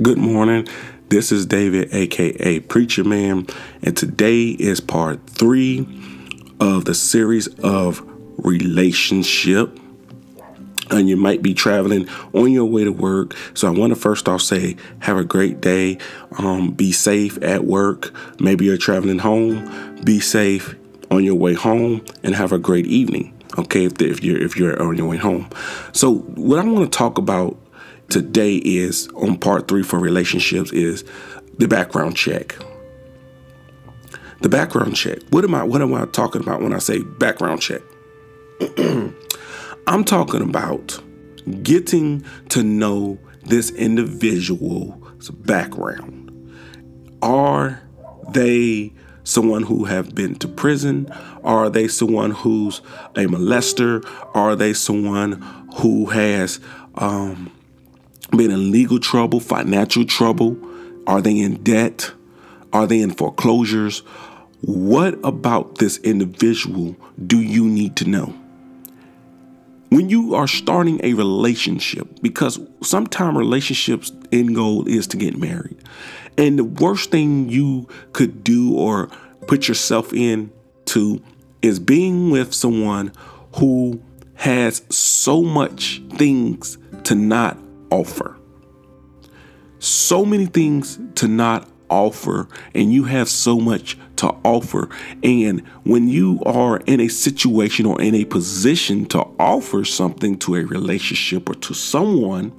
Good morning. This is David, aka Preacherman, and today is part 3 of the series of relationship. And you might be traveling on your way to work, so I want to first off say, have a great day. Be safe at work. Maybe you're traveling home. Be safe on your way home, and have a great evening. Okay, if you're on your way home. So what I want to talk about today is on part 3 for relationships is the background check. The background check. What am I talking about when I say background check? I'm talking about getting to know this individual's background. Are they someone who have been to prison? Are they someone who's a molester? Are they someone who has been in legal trouble, financial trouble? Are they in debt? Are they in foreclosures? What about this individual do you need to know? When you are starting a relationship, because sometimes relationships' end goal is to get married. And the worst thing you could do or put yourself into is being with someone who has so much things to not offer. So many things to not offer, and you have so much to offer. And when you are in a situation or in a position to offer something to a relationship or to someone,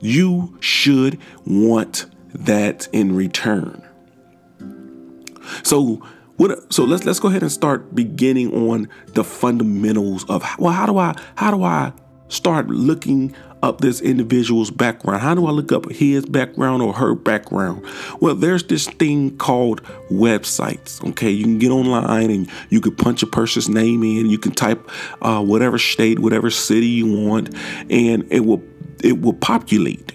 you should want that in return. So let's go ahead and start beginning on the fundamentals of how do I start looking up this individual's background? How do I look up his background or her background? Well, there's this thing called websites. Okay, you can get online and you can punch a person's name in. You can type whatever state, whatever city you want, and it will populate.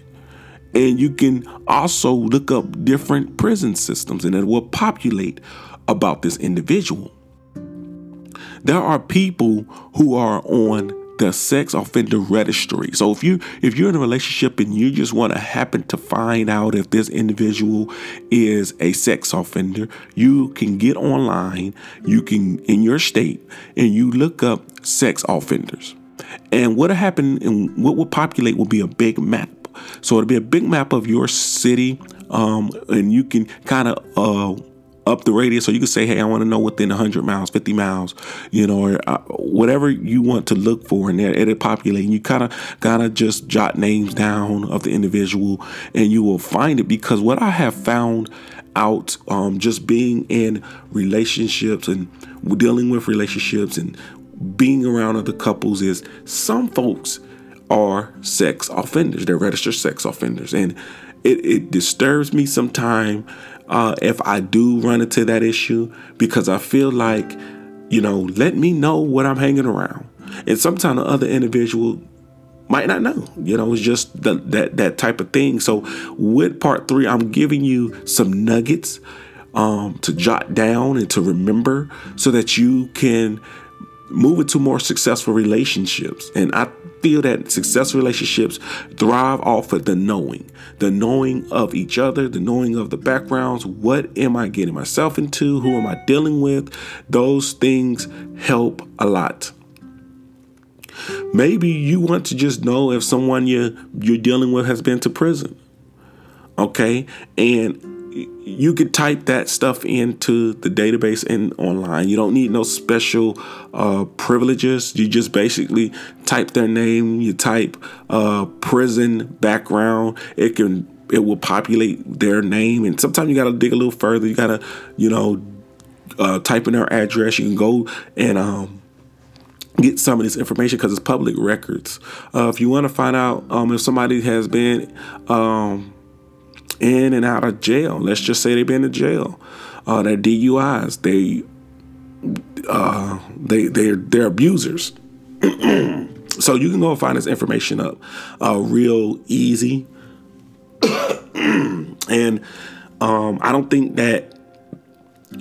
And you can also look up different prison systems, and it will populate about this individual. There are people who are on the sex offender registry. So if you're in a relationship and you just want to happen to find out if this individual is a sex offender, you can get online, you can in your state, and you look up sex offenders. And what will happen and what will populate will be a big map. So it'll be a big map of your city, and you can kind of up the radius. So you can say, hey, I want to know within 100 miles, 50 miles, or whatever you want to look for in there. It'll populate, and you kind of just jot names down of the individual, and you will find it. Because what I have found out, just being in relationships and dealing with relationships and being around other couples, is some folks are sex offenders. They're registered sex offenders, and it disturbs me sometimes if I do run into that issue, because I feel like, let me know what I'm hanging around. And sometimes the other individual might not know. It's just that type of thing. So with part 3, I'm giving you some nuggets to jot down and to remember, so that you can move into more successful relationships. And I feel that successful relationships thrive off of the knowing of each other, the knowing of the backgrounds. What am I getting myself into? Who am I dealing with? Those things help a lot. Maybe you want to just know if someone you're dealing with has been to prison. Okay, and you could type that stuff into the database and online. You don't need no special privileges. You just basically type their name. You type prison background. It will populate their name. And sometimes you got to dig a little further. You got to, type in their address. You can go and get some of this information, because it's public records. If you want to find out if somebody has been in and out of jail. Let's just say they've been to jail. They're DUIs. They're abusers. So you can go and find this information up real easy. And I don't think that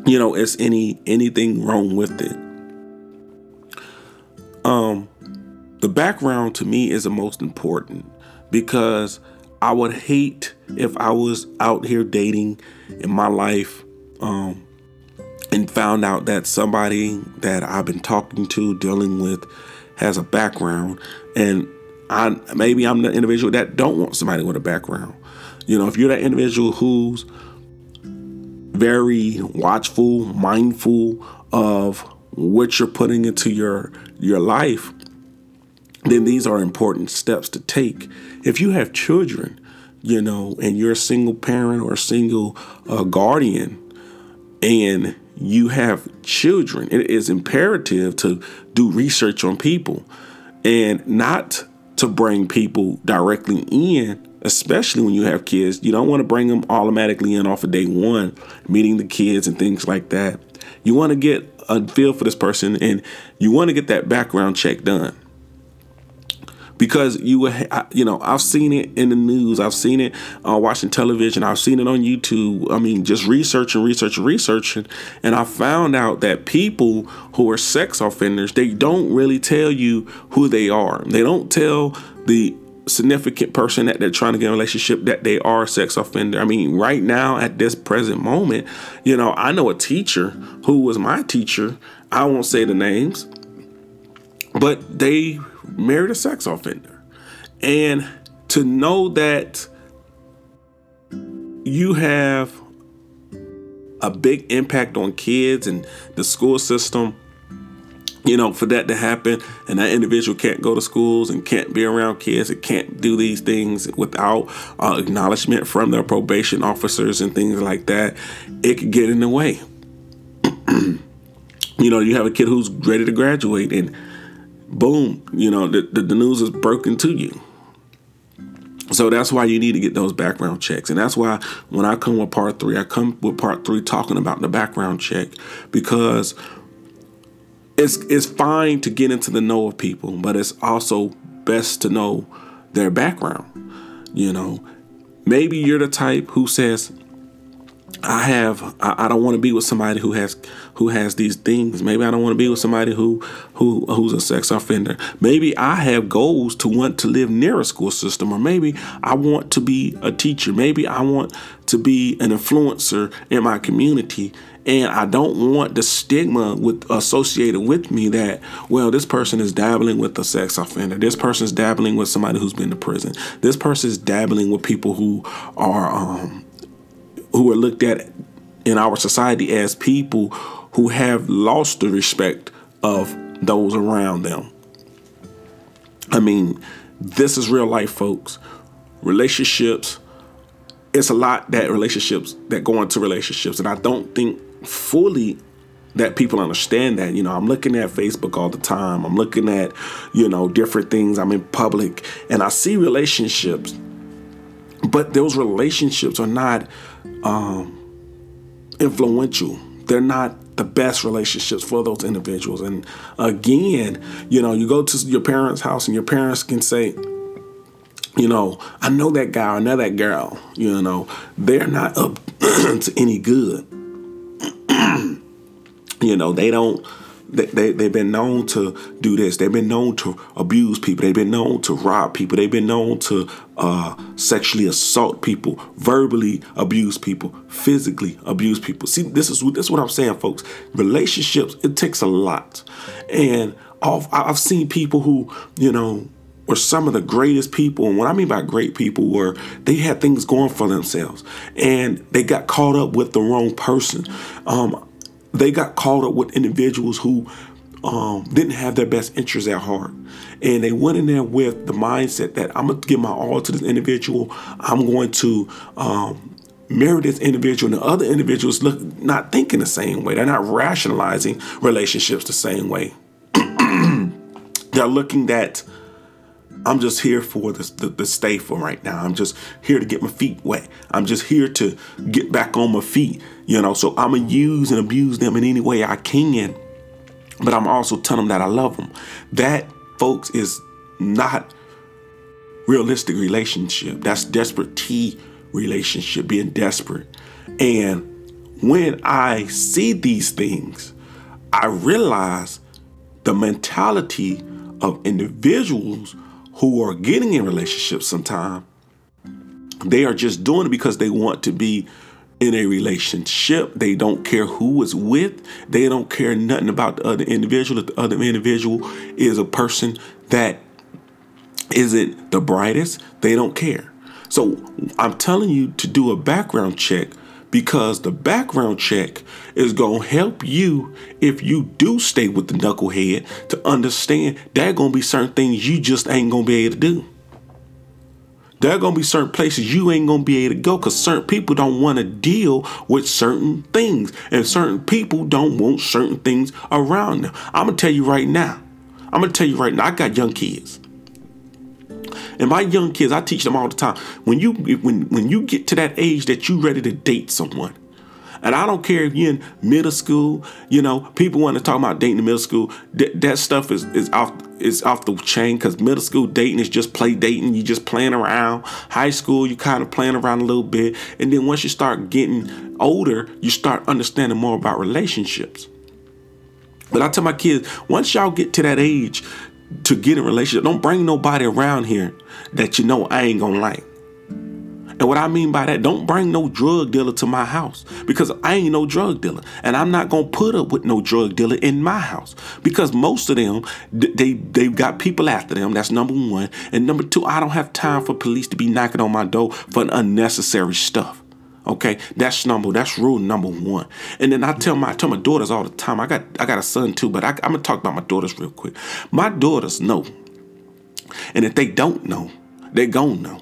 it's anything wrong with it. The background to me is the most important, because I would hate if I was out here dating in my life and found out that somebody that I've been talking to, dealing with, has a background, and maybe I'm the individual that don't want somebody with a background. You know, if you're that individual who's very watchful, mindful of what you're putting into your life, then these are important steps to take. If you have children, you know, and you're a single parent or a single guardian, and you have children, it is imperative to do research on people and not to bring people directly in, especially when you have kids. You don't want to bring them automatically in off of day one, meeting the kids and things like that. You want to get a feel for this person, and you want to get that background check done. Because I've seen it in the news. I've seen it watching television. I've seen it on YouTube. I mean, just researching. And I found out that people who are sex offenders, they don't really tell you who they are. They don't tell the significant person that they're trying to get in a relationship that they are a sex offender. I mean, right now at this present moment, you know, I know a teacher who was my teacher. I won't say the names, but they married a sex offender. And to know that you have a big impact on kids and the school system, you know, for that to happen, and that individual can't go to schools and can't be around kids and can't do these things without acknowledgement from their probation officers and things like that, it could get in the way. You know, you have a kid who's ready to graduate, and boom, you know, the news is broken to you. So that's why you need to get those background checks. And that's why when I come with part three, I come with part three talking about the background check, because it's fine to get into the know of people, but it's also best to know their background. You know, maybe you're the type who says, I don't want to be with somebody who has these things. Maybe I don't want to be with somebody who's a sex offender. Maybe I have goals to want to live near a school system, or maybe I want to be a teacher. Maybe I want to be an influencer in my community, and I don't want the stigma associated with me that, well, this person is dabbling with a sex offender. This person is dabbling with somebody who's been to prison. This person is dabbling with people who are looked at in our society as people who have lost the respect of those around them. I mean, this is real life, folks. Relationships, it's a lot that relationships that go into relationships. And I don't think fully that people understand that. You know, I'm looking at Facebook all the time. I'm looking at, you know, different things. I'm in public and I see relationships, but those relationships are not influential. They're not the best relationships for those individuals. And again, you know, you go to your parents' house and your parents can say, you know, I know that guy, I know that girl, you know, they're not up to any good. You know, they've been known to do this. They've been known to abuse people. They've been known to rob people. They've been known to sexually assault people, verbally abuse people, physically abuse people. See, this is what I'm saying, folks. Relationships, it takes a lot. And I've seen people who, you know, were some of the greatest people. And what I mean by great people were they had things going for themselves, and they got caught up with the wrong person. They got caught up with individuals who didn't have their best interests at heart. And they went in there with the mindset that I'm going to give my all to this individual. I'm going to marry this individual. And the other individuals look not thinking the same way. They're not rationalizing relationships the same way. They're looking that I'm just here for the stay for right now. I'm just here to get my feet wet. I'm just here to get back on my feet, you know, so I'm going to use and abuse them in any way I can. But I'm also telling them that I love them. That, folks, is not realistic relationship. That's desperate tea relationship, being desperate. And when I see these things, I realize the mentality of individuals who are getting in relationships sometimes They are just doing it because they want to be in a relationship. They don't care who it's with. They don't care nothing about the other individual. If the other individual is a person that isn't the brightest, they don't care. So I'm telling you to do a background check, because the background check is going to help you, if you do stay with the knucklehead, to understand there are going to be certain things you just ain't going to be able to do. There are going to be certain places you ain't going to be able to go, because certain people don't want to deal with certain things, and certain people don't want certain things around them. I'm going to tell you right now. I got young kids. And my young kids, I teach them all the time. When you get to that age that you ready to date someone, and I don't care if you're in middle school, you know, people want to talk about dating in middle school. That stuff is off the chain, because middle school dating is just play dating. You just playing around. High school, you kind of playing around a little bit. And then once you start getting older, you start understanding more about relationships. But I tell my kids, once y'all get to that age to get in a relationship, don't bring nobody around here that you know I ain't gonna like. And what I mean by that, don't bring no drug dealer to my house, because I ain't no drug dealer, and I'm not gonna put up with no drug dealer in my house, because most of them, they've got people after them. That's number one. And number two, I don't have time for police to be knocking on my door for unnecessary stuff. Okay, that's rule number one. And then I tell my daughters all the time. I got a son too, but I'm gonna talk about my daughters real quick. My daughters know, and if they don't know, they're gonna know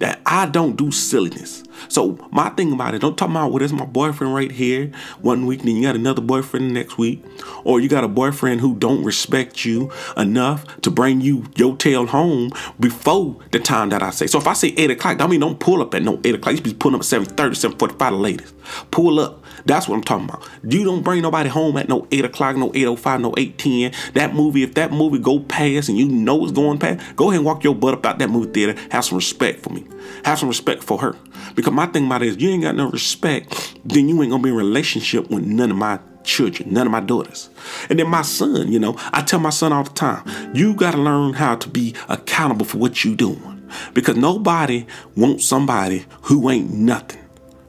that I don't do silliness. So my thing about it, don't talk about, well, there's my boyfriend right here one week, and then you got another boyfriend the next week, or you got a boyfriend who don't respect you enough to bring you your tail home before the time that I say. So if I say 8 o'clock, I mean, don't pull up at no 8 o'clock. You should be pulling up at 7:30, 7:45 the latest. Pull up. That's what I'm talking about. You don't bring nobody home at no 8 o'clock, no 8:05, no 8:10. That movie, if that movie go past and you know it's going past, go ahead and walk your butt up out that movie theater. Have some respect for me. Have some respect for her. Because my thing about it is, you ain't got no respect, then you ain't going to be in a relationship with none of my children, none of my daughters. And then my son, you know, I tell my son all the time, you got to learn how to be accountable for what you doing, because nobody wants somebody who ain't nothing.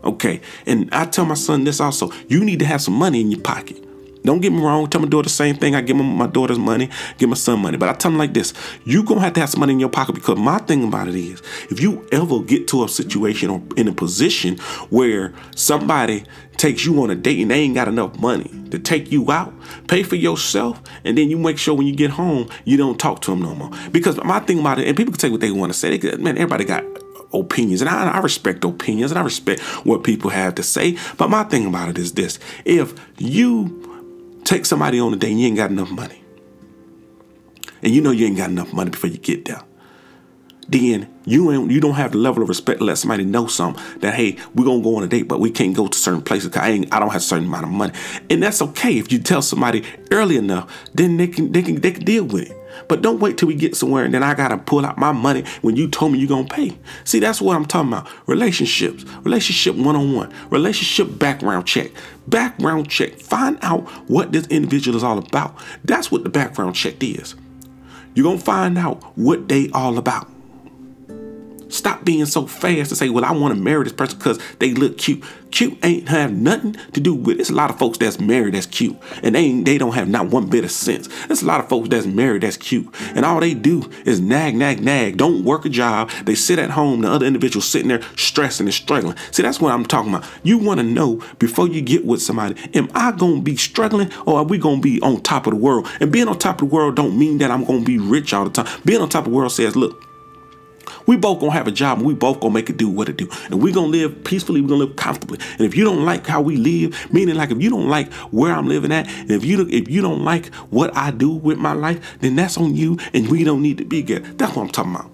Okay. And I tell my son this also, you need to have some money in your pocket. Don't get me wrong. I tell my daughter the same thing. I give my daughters money, give my son money. But I tell them like this, you're going to have some money in your pocket, because my thing about it is, if you ever get to a situation or in a position where somebody takes you on a date and they ain't got enough money to take you out, pay for yourself, and then you make sure when you get home, you don't talk to them no more. Because my thing about it, and people can take what they want to say. Man, everybody got opinions, and I respect opinions, and I respect what people have to say. But my thing about it is this, if you take somebody on a date and you ain't got enough money, and you know you ain't got enough money before you get there, then you don't have the level of respect to let somebody know something, that, hey, we're going to go on a date, but we can't go to certain places because I don't have a certain amount of money. And that's okay. If you tell somebody early enough, then they can deal with it. But don't wait till we get somewhere and then I got to pull out my money when you told me you're going to pay. See, that's what I'm talking about. Relationships, relationship one-on-one, relationship background check. Find out what this individual is all about. That's what the background check is. You're going to find out what they all about. Stop being so fast to say, well, I want to marry this person because they look cute. Cute ain't have nothing to do with it. There's a lot of folks that's married that's cute, and they don't have not one bit of sense. There's a lot of folks that's married that's cute, and all they do is nag, nag, nag. Don't work a job. They sit at home. The other individual sitting there stressing and struggling. See, that's what I'm talking about. You want to know before you get with somebody, am I going to be struggling, or are we going to be on top of the world? And being on top of the world don't mean that I'm going to be rich all the time. Being on top of the world says, look, we both gonna have a job, and we both gonna make it do what it do, and we gonna live peacefully, we gonna live comfortably. And if you don't like how we live, meaning like if you don't like where I'm living at, and if you don't like what I do with my life, then that's on you, and we don't need to be together. That's what I'm talking about.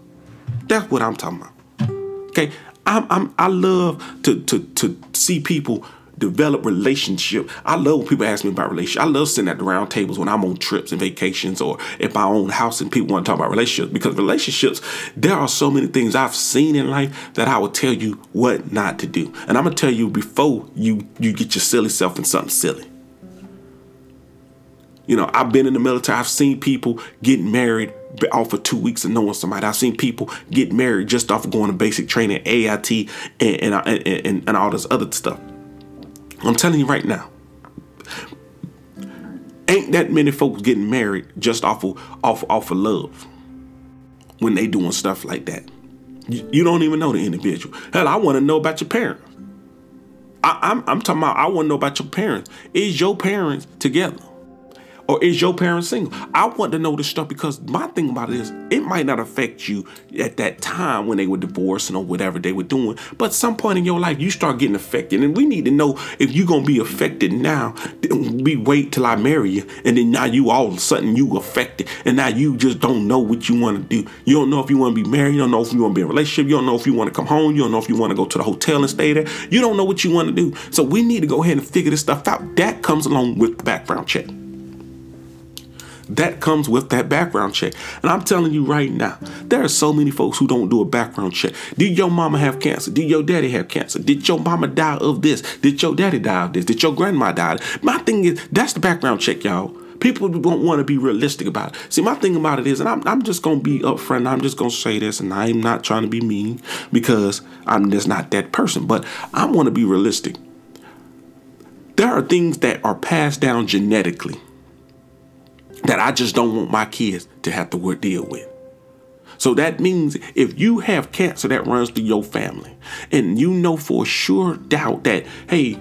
That's what I'm talking about. Okay, I love to see people develop relationship. I love when people ask me about relationship. I love sitting at the round tables when I'm on trips and vacations or at my own house, and people want to talk about relationships, because relationships, there are so many things I've seen in life that I will tell you what not to do. And I'm going to tell you before you get your silly self in something silly. You know, I've been in the military. I've seen people get married off of 2 weeks of knowing somebody. I've seen people get married just off of going to basic training, AIT, and all this other stuff. I'm telling you right now, ain't that many folks getting married just off of love when they doing stuff like that. You don't even know the individual. Hell, I want to know about your parents. I'm talking about, I want to know about your parents. Is your parents together? Or is your parents single? I want to know this stuff, because my thing about it is, it might not affect you at that time when they were divorcing or whatever they were doing, but some point in your life, you start getting affected. And we need to know, if you're going to be affected now, we wait till I marry you, and then now you all of a sudden you affected, and now you just don't know what you want to do. You don't know if you want to be married. You don't know if you want to be in a relationship. You don't know if you want to come home. You don't know if you want to go to the hotel and stay there. You don't know what you want to do. So we need to go ahead and figure this stuff out. That comes along with the background check. That comes with that background check. And I'm telling you right now, there are so many folks who don't do a background check. Did your mama have cancer? Did your daddy have cancer? Did your mama die of this? Did your daddy die of this? Did your grandma die of this? My thing is, that's the background check, y'all. People don't want to be realistic about it. See, my thing about it is, and I'm just going to be upfront. I'm just going to say this, and I'm not trying to be mean, because I'm just not that person. But I want to be realistic. There are things that are passed down genetically that I just don't want my kids to have to deal with. So that means if you have cancer that runs through your family, and you know for sure doubt that, hey,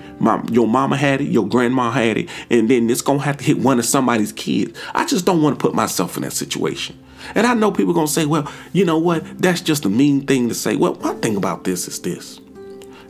your mama had it, your grandma had it, and then it's going to have to hit one of somebody's kids. I just don't want to put myself in that situation. And I know people are going to say, well, you know what? That's just a mean thing to say. Well, my thing about this is this.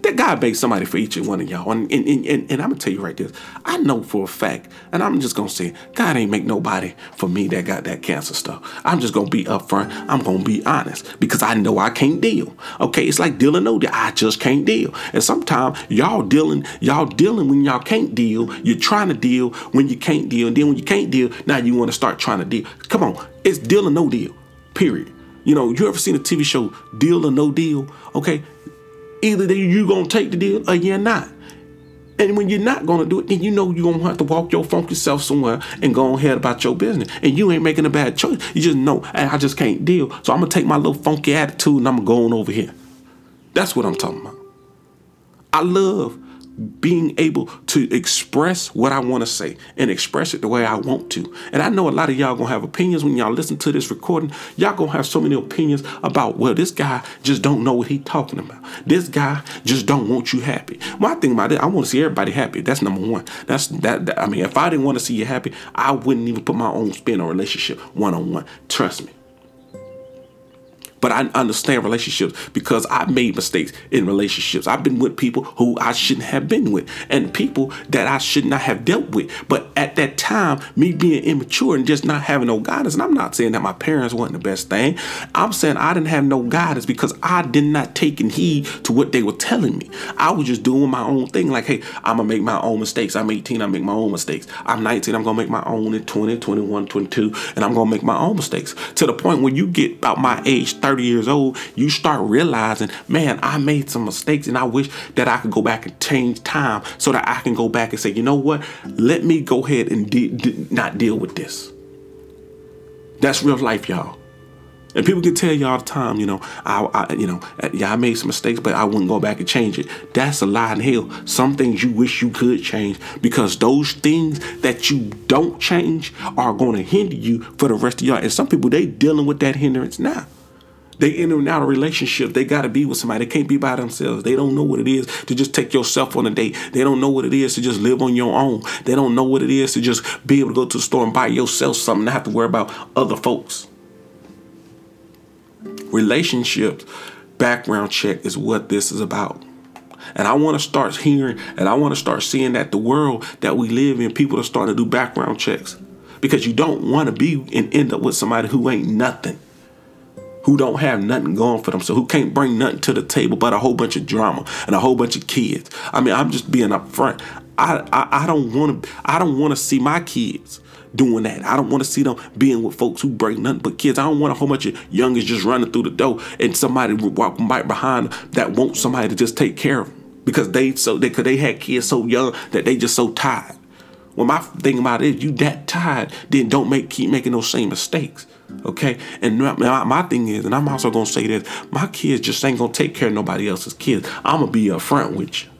That God made somebody for each one of y'all. And I'm going to tell you right this. I know for a fact, and I'm just going to say, God ain't make nobody for me that got that cancer stuff. I'm just going to be upfront. I'm going to be honest, because I know I can't deal. Okay, it's like dealing older. I just can't deal. And sometimes y'all dealing when y'all can't deal. You're trying to deal when you can't deal. And then when you can't deal, now you want to start trying to deal. Come on. It's deal or no deal, period. You know, you ever seen a TV show, Deal or No Deal? Okay. Either you're going to take the deal or you're not. And when you're not going to do it, then you know you're going to have to walk your funky self somewhere and go ahead about your business. And you ain't making a bad choice. You just know, I just can't deal. So I'm going to take my little funky attitude and I'm going over here. That's what I'm talking about. I love being able to express what I want to say and express it the way I want to. And I know a lot of y'all gonna have opinions when y'all listen to this recording. Y'all gonna have so many opinions about, well, this guy just don't know what he talking about. This guy just don't want you happy. My thing about it, I want to see everybody happy. That's number one. I mean, if I didn't want to see you happy, I wouldn't even put my own spin on relationship one-on-one. Trust me. But I understand relationships, because I made mistakes in relationships. I've been with people who I shouldn't have been with, and people that I should not have dealt with. But at that time, me being immature and just not having no guidance, and I'm not saying that my parents weren't the best thing. I'm saying I didn't have no guidance because I did not take in heed to what they were telling me. I was just doing my own thing. Like, hey, I'm going to make my own mistakes. I'm 18. I make my own mistakes. I'm 19. I'm going to make my own. At 20, 21, 22. And I'm going to make my own mistakes, to the point when you get about my age, 30 years old, you start realizing, man, I made some mistakes, and I wish that I could go back and change time so that I can go back and say, you know what? Let me go ahead and not deal with this. That's real life, y'all. And people can tell you all the time, you know, I made some mistakes, but I wouldn't go back and change it. That's a lie in hell. Some things you wish you could change, because those things that you don't change are going to hinder you for the rest of your life. And some people, they dealing with that hindrance now. They enter and out of relationships. They got to be with somebody. They can't be by themselves. They don't know what it is to just take yourself on a date. They don't know what it is to just live on your own. They don't know what it is to just be able to go to the store and buy yourself something, not have to worry about other folks. Relationships, background check is what this is about. And I want to start hearing, and I want to start seeing that the world that we live in, people are starting to do background checks, because you don't want to be and end up with somebody who ain't nothing, who don't have nothing going for them, so who can't bring nothing to the table but a whole bunch of drama and a whole bunch of kids. I mean, I'm just being upfront. I don't want to see my kids doing that. I don't want to see them being with folks who bring nothing but kids. I don't want a whole bunch of youngins just running through the door and somebody walking right behind them that wants somebody to just take care of them, because they had kids so young that they just so tired. Well, my thing about it is, you that tired, then don't keep making those same mistakes. Okay? And my thing is, and I'm also going to say this, my kids just ain't going to take care of nobody else's kids. I'm going to be upfront with you.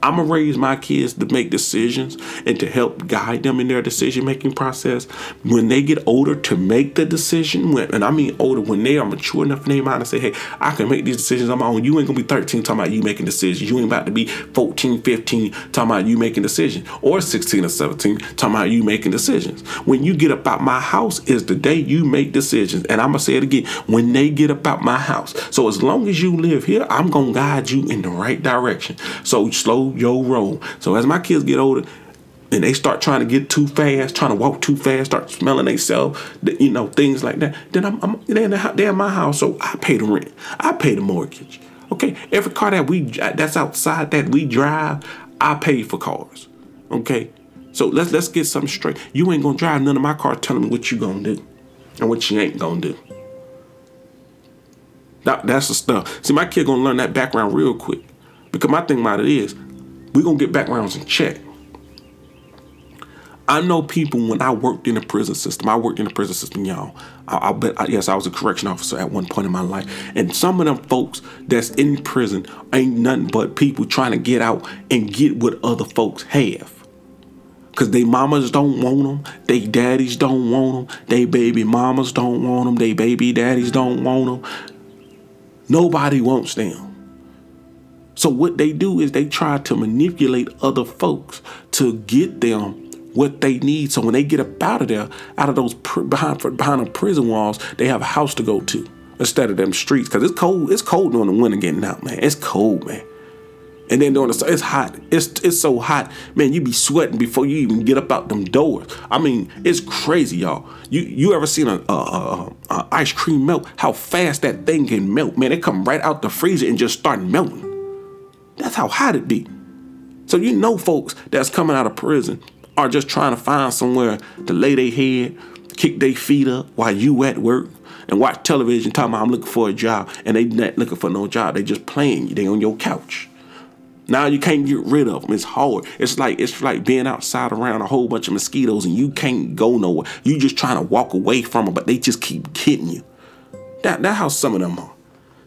I'm going to raise my kids to make decisions and to help guide them in their decision-making process. When they get older to make the decision, and I mean older, when they are mature enough in their mind to say, hey, I can make these decisions on my own. You ain't going to be 13 talking about you making decisions. You ain't about to be 14, 15 talking about you making decisions, or 16 or 17 talking about you making decisions. When you get up out my house is the day you make decisions. And I'm going to say it again, when they get up out my house. So as long as you live here, I'm going to guide you in the right direction. So slow your roll. So as my kids get older and they start trying to get too fast, trying to walk too fast, start smelling themselves, you know, things like that, then they're in my house, so I pay the rent, I pay the mortgage. Okay, every car that's outside that we drive, I pay for cars. Okay, so let's get something straight. You ain't gonna drive none of my cars telling me what you gonna do and what you ain't gonna do. That's the stuff. See, my kid gonna learn that background real quick, because my thing about it is, we're going to get backgrounds in check. I know people, when I worked in the prison system, y'all. I was a correction officer at one point in my life. And some of them folks that's in prison ain't nothing but people trying to get out and get what other folks have. Because they mamas don't want them, they daddies don't want them, they baby mamas don't want them, they baby daddies don't want them. Nobody wants them. So what they do is they try to manipulate other folks to get them what they need. So when they get up out of there, out of those behind the prison walls, they have a house to go to instead of them streets. Because it's cold during the winter getting out, man. It's cold, man. And then during the summer, it's hot. It's so hot, man. You be sweating before you even get up out them doors. I mean, it's crazy, y'all. You ever seen a ice cream melt? How fast that thing can melt, man. It come right out the freezer and just start melting. That's how hot it be. So you know folks that's coming out of prison are just trying to find somewhere to lay their head, kick their feet up while you at work and watch television talking about I'm looking for a job, and they not looking for no job. They just playing you. They on your couch. Now you can't get rid of them. It's hard. It's like being outside around a whole bunch of mosquitoes and you can't go nowhere. You just trying to walk away from them, but they just keep getting you. That's how some of them are.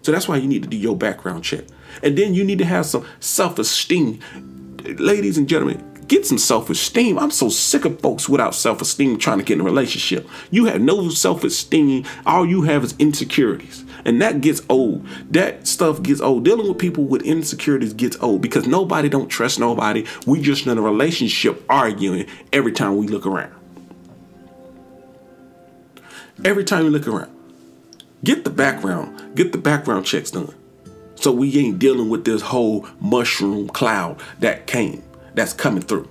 So that's why you need to do your background check. And then you need to have some self-esteem. Ladies and gentlemen, get some self-esteem. I'm so sick of folks without self-esteem trying to get in a relationship. You have no self-esteem. All you have is insecurities. And that gets old. That stuff gets old. Dealing with people with insecurities gets old, because nobody don't trust nobody. We just in a relationship arguing every time we look around. Every time you look around. Get the background checks done. So we ain't dealing with this whole mushroom cloud that's coming through.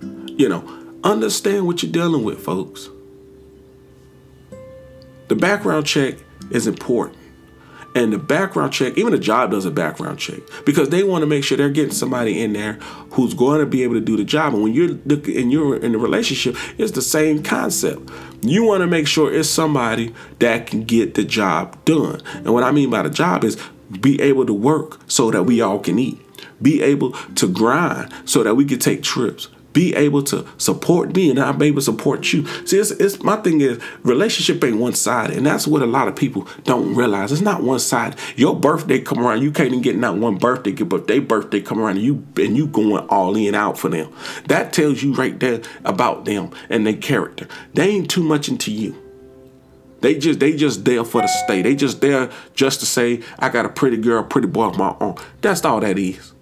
You know, understand what you're dealing with, folks. The background check is important. And the background check, even the job does a background check, because they want to make sure they're getting somebody in there who's going to be able to do the job. And when you're in a relationship, it's the same concept. You want to make sure it's somebody that can get the job done. And what I mean by the job is be able to work so that we all can eat, be able to grind so that we can take trips, be able to support me and I'm able to support you. See, it's my thing is, relationship ain't one-sided, and that's what a lot of people don't realize. It's not one-sided. Your birthday come around, you can't even get not one birthday gift, but their birthday come around and you going all in out for them. That tells you right there about them and their character. They ain't too much into you. They just there for the stay. They just there just to say, I got a pretty girl, pretty boy of my own. That's all that is.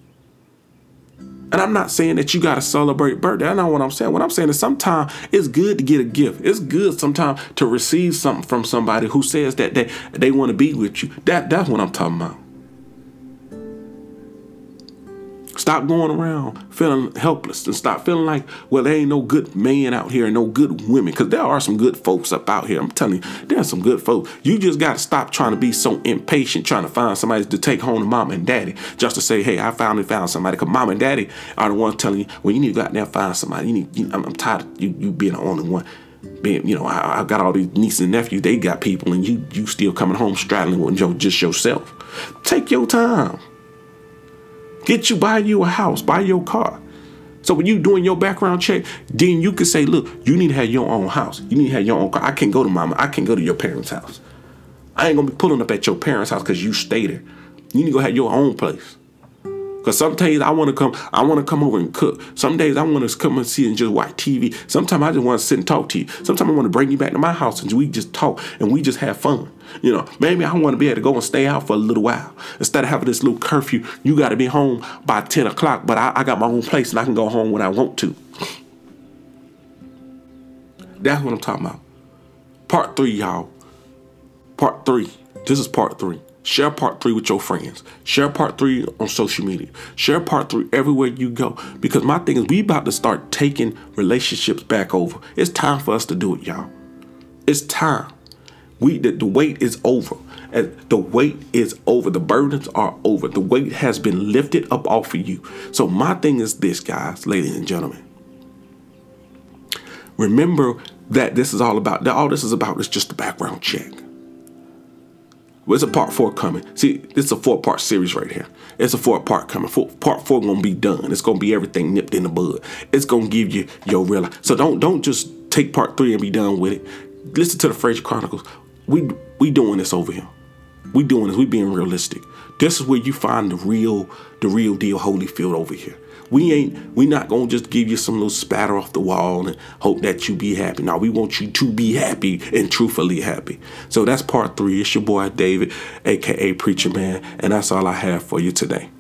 And I'm not saying that you got to celebrate birthday. That's not what I'm saying. What I'm saying is sometimes it's good to get a gift. It's good sometimes to receive something from somebody who says that they want to be with you. That's what I'm talking about. Stop going around feeling helpless and stop feeling like, well, there ain't no good man out here and no good women. Because there are some good folks up out here. I'm telling you, there are some good folks. You just got to stop trying to be so impatient, trying to find somebody to take home to mom and daddy just to say, hey, I finally found somebody. Because mom and daddy are the ones telling you, well, you need to go out there and find somebody. I'm tired of you being the only one. Man, you know, I got all these nieces and nephews. They got people, and you still coming home straddling with just yourself. Take your time. Buy you a house, buy your car. So when you doing your background check, then you can say, look, you need to have your own house. You need to have your own car. I can't go to mama. I can't go to your parents' house. I ain't going to be pulling up at your parents' house because you stay there. You need to go have your own place. Because some days I want to come over and cook. Some days I want to come and see and just watch TV. Sometimes I just want to sit and talk to you. Sometimes I want to bring you back to my house and we just talk and we just have fun. You know, maybe I want to be able to go and stay out for a little while. Instead of having this little curfew, you got to be home by 10 o'clock, but I got my own place and I can go home when I want to. That's what I'm talking about. Part 3, y'all. Part 3. This is part 3. Share part 3 with your friends. Share part 3 on social media. Share part 3 everywhere you go. Because my thing is, we about to start taking relationships back over. It's time for us to do it, y'all. It's time. The wait is over. The wait is over. The burdens are over. The weight has been lifted up off of you. So my thing is this, guys, ladies and gentlemen. Remember that all this is about is just the background check. Well, it's a part 4 coming. See, this is a 4-part series right here. It's a 4-part coming. Part 4 gonna be done. It's gonna be everything nipped in the bud. It's gonna give you your real life. So don't just take part 3 and be done with it. Listen to the Fraser Chronicles. We doing this over here. We doing this. We being realistic. This is where you find the real deal Holyfield over here. We not gonna just give you some little spatter off the wall and hope that you be happy. Now we want you to be happy and truthfully happy. So that's part 3. It's your boy David, aka Preacherman, and that's all I have for you today.